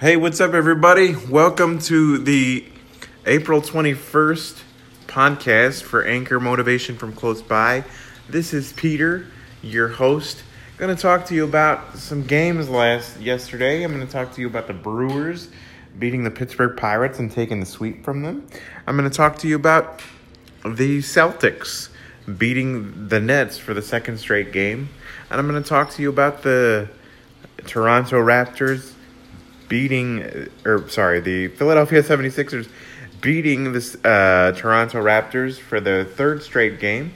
Hey, what's up, everybody? Welcome to the April 21st podcast for Anchor Motivation from Close By. This is Peter, your host. I'm going to talk to you about some games yesterday. I'm going to talk to you about the Brewers beating the Pittsburgh Pirates and taking the sweep from them. I'm going to talk to you about the Celtics beating the Nets for the second straight game. And I'm going to talk to you about the Toronto Raptors the Philadelphia 76ers beating the Toronto Raptors for the third straight game.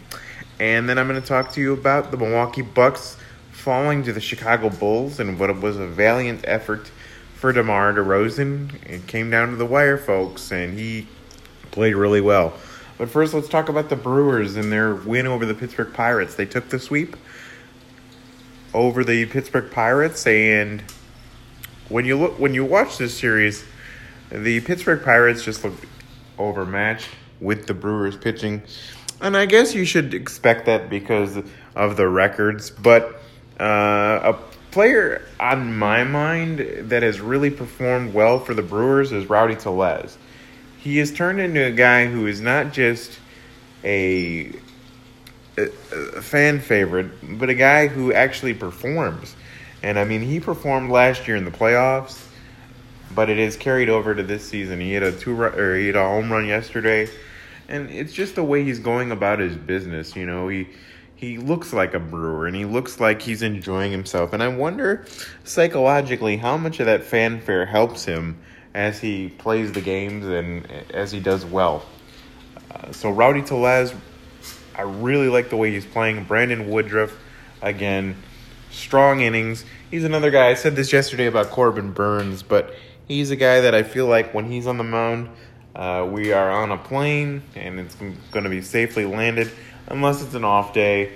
And then I'm going to talk to you about the Milwaukee Bucks falling to the Chicago Bulls and what was a valiant effort for DeMar DeRozan. It came down to the wire, folks, and he played really well. But first, let's talk about the Brewers and their win over the Pittsburgh Pirates. They took the sweep over the Pittsburgh Pirates, and when you watch this series, the Pittsburgh Pirates just looked overmatched with the Brewers pitching. And I guess you should expect that because of the records. But a player on my mind that has really performed well for the Brewers is Rowdy Tellez. He has turned into a guy who is not just a fan favorite, but a guy who actually performs. And, I mean, he performed last year in the playoffs, but it is carried over to this season. He hit a home run yesterday, and it's just the way he's going about his business. You know, he looks like a Brewer, and he looks like he's enjoying himself. And I wonder, psychologically, how much of that fanfare helps him as he plays the games and as he does well. So Rowdy Tellez, I really like the way he's playing. Brandon Woodruff, again, strong innings. He's another guy. I said this yesterday about Corbin Burns, but he's a guy that I feel like when he's on the mound, we are on a plane and it's going to be safely landed unless it's an off day.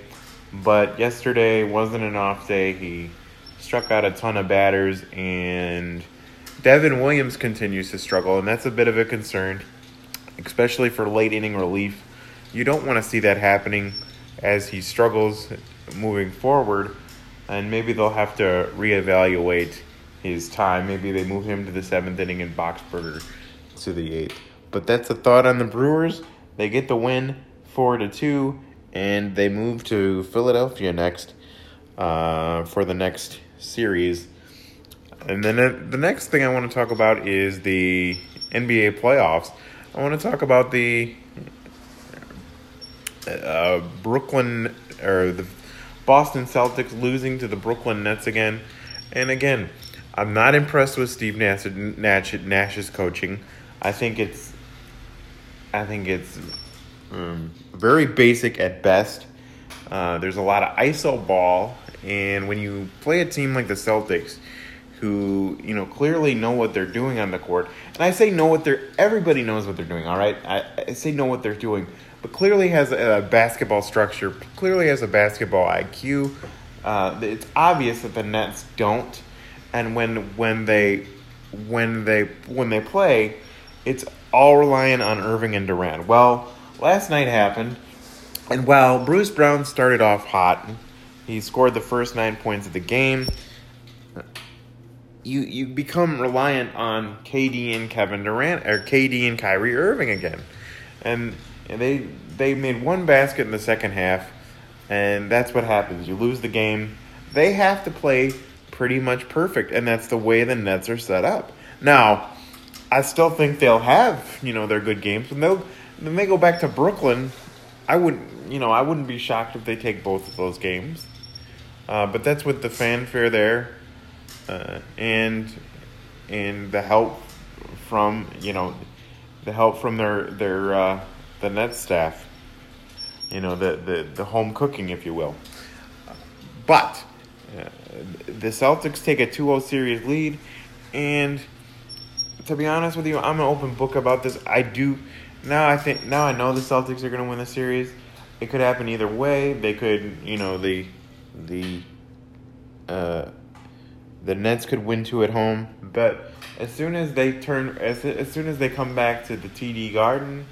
But yesterday wasn't an off day. He struck out a ton of batters, and Devin Williams continues to struggle, and that's a bit of a concern, especially for late inning relief. You don't want to see that happening as he struggles moving forward. And maybe they'll have to reevaluate his time. Maybe they move him to the 7th inning and Boxberger to the 8th. But that's a thought on the Brewers. They get the win 4-2, and they move to Philadelphia next for the next series. And then the next thing I want to talk about is the NBA playoffs. I want to talk about the Boston Celtics losing to the Brooklyn Nets again. And again, I'm not impressed with Steve Nash's coaching. I think it's very basic at best. There's a lot of iso ball, and when you play a team like the Celtics, who clearly know what they're doing on the court, and I say everybody knows what they're doing. All right, I say know what they're doing. But clearly has a basketball structure, clearly has a basketball IQ. It's obvious that the Nets don't, and when they play, it's all reliant on Irving and Durant. Well, last night happened, and while Bruce Brown started off hot, he scored the first 9 points of the game. You become reliant on KD and Kevin Durant, or KD and Kyrie Irving again, and they made one basket in the second half, and that's what happens. You lose the game. They have to play pretty much perfect, and that's the way the Nets are set up. Now, I still think they'll have, their good games. When they go back to Brooklyn, I wouldn't be shocked if they take both of those games. But that's with the fanfare there, and the help from their the Nets staff, the home cooking, if you will. But the Celtics take a 2-0 series lead, and to be honest with you, I'm an open book about this. Now I know the Celtics are going to win the series. It could happen either way. They could, the Nets could win 2 at home, but as soon as they come back to the TD Garden,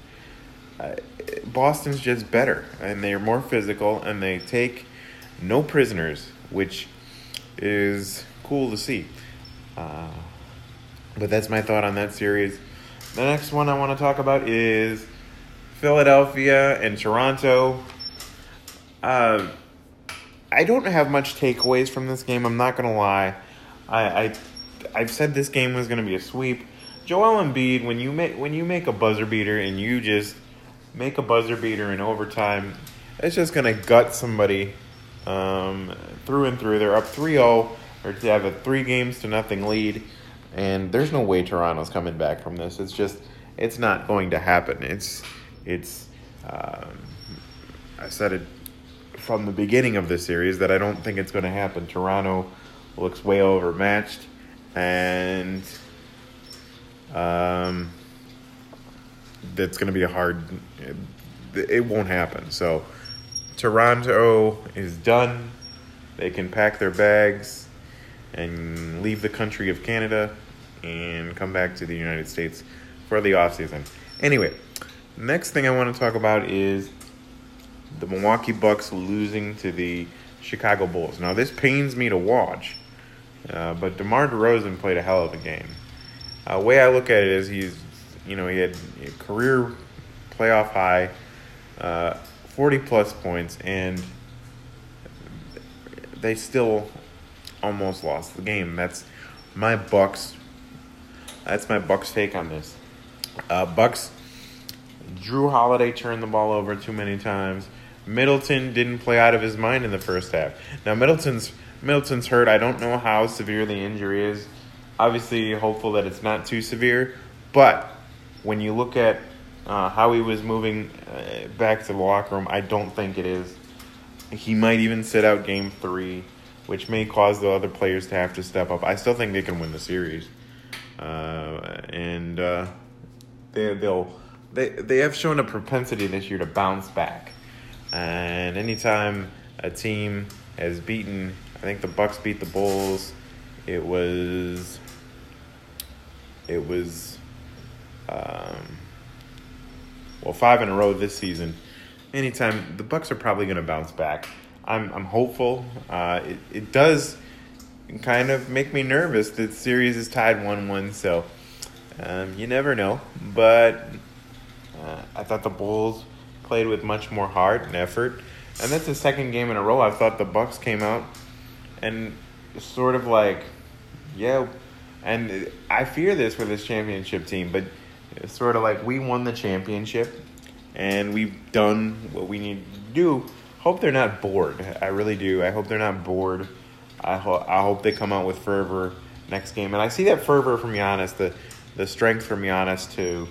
Boston's just better, and they're more physical, and they take no prisoners, which is cool to see. But that's my thought on that series. The next one I want to talk about is Philadelphia and Toronto. I don't have much takeaways from this game. I'm not going to lie. I've said this game was going to be a sweep. Joel Embiid, when you make a buzzer beater and you just make a buzzer beater in overtime, it's just going to gut somebody through and through. They're up 3-0, or to have a 3-0 lead, and there's no way Toronto's coming back from this. It's just, it's not going to happen. I said it from the beginning of this series that I don't think it's going to happen. Toronto looks way overmatched, and that's going to be a hard. It won't happen. So Toronto is done. They can pack their bags and leave the country of Canada and come back to the United States for the offseason. Anyway, next thing I want to talk about is the Milwaukee Bucks losing to the Chicago Bulls. Now, this pains me to watch, but DeMar DeRozan played a hell of a game. The way I look at it is he had a career playoff high, 40-plus points, and they still almost lost the game. That's my Bucks take on this. Bucks, Drew Holiday turned the ball over too many times. Middleton didn't play out of his mind in the first half. Now, Middleton's hurt. I don't know how severe the injury is. Obviously, hopeful that it's not too severe. But when you look at how he was moving back to the locker room, I don't think it is. He might even sit out game 3, which may cause the other players to have to step up. I still think they can win the series. They have shown a propensity this year to bounce back. And anytime a team has beaten, I think the Bucks beat the Bulls, it was 5 in a row this season. Anytime, the Bucks are probably going to bounce back. I'm hopeful. It does kind of make me nervous that series is tied 1-1, so you never know. But I thought the Bulls played with much more heart and effort, and that's the second game in a row. I thought the Bucks came out and sort of like, yeah, and I fear this for this championship team, but it's sort of like we won the championship and we've done what we need to do. Hope they're not bored. I really do. I hope they're not bored. I hope they come out with fervor next game. And I see that fervor from Giannis, the strength from Giannis to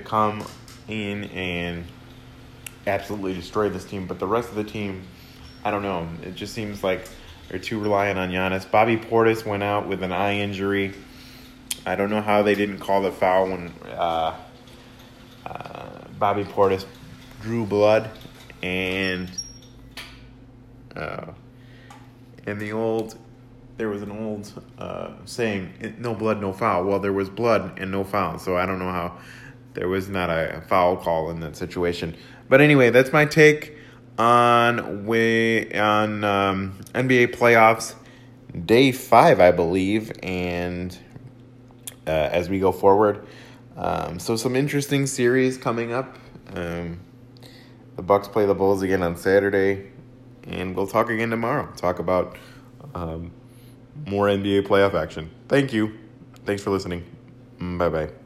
come in and absolutely destroy this team. But the rest of the team, I don't know. It just seems like they're too reliant on Giannis. Bobby Portis went out with an eye injury. I don't know how they didn't call the foul when Bobby Portis drew blood. And there was an old saying, no blood, no foul. Well, there was blood and no foul. So I don't know how there was not a foul call in that situation. But anyway, that's my take on NBA playoffs day 5, I believe, and as we go forward. So some interesting series coming up. The Bucks play the Bulls again on Saturday. And we'll talk again tomorrow. Talk about more NBA playoff action. Thank you. Thanks for listening. Bye-bye.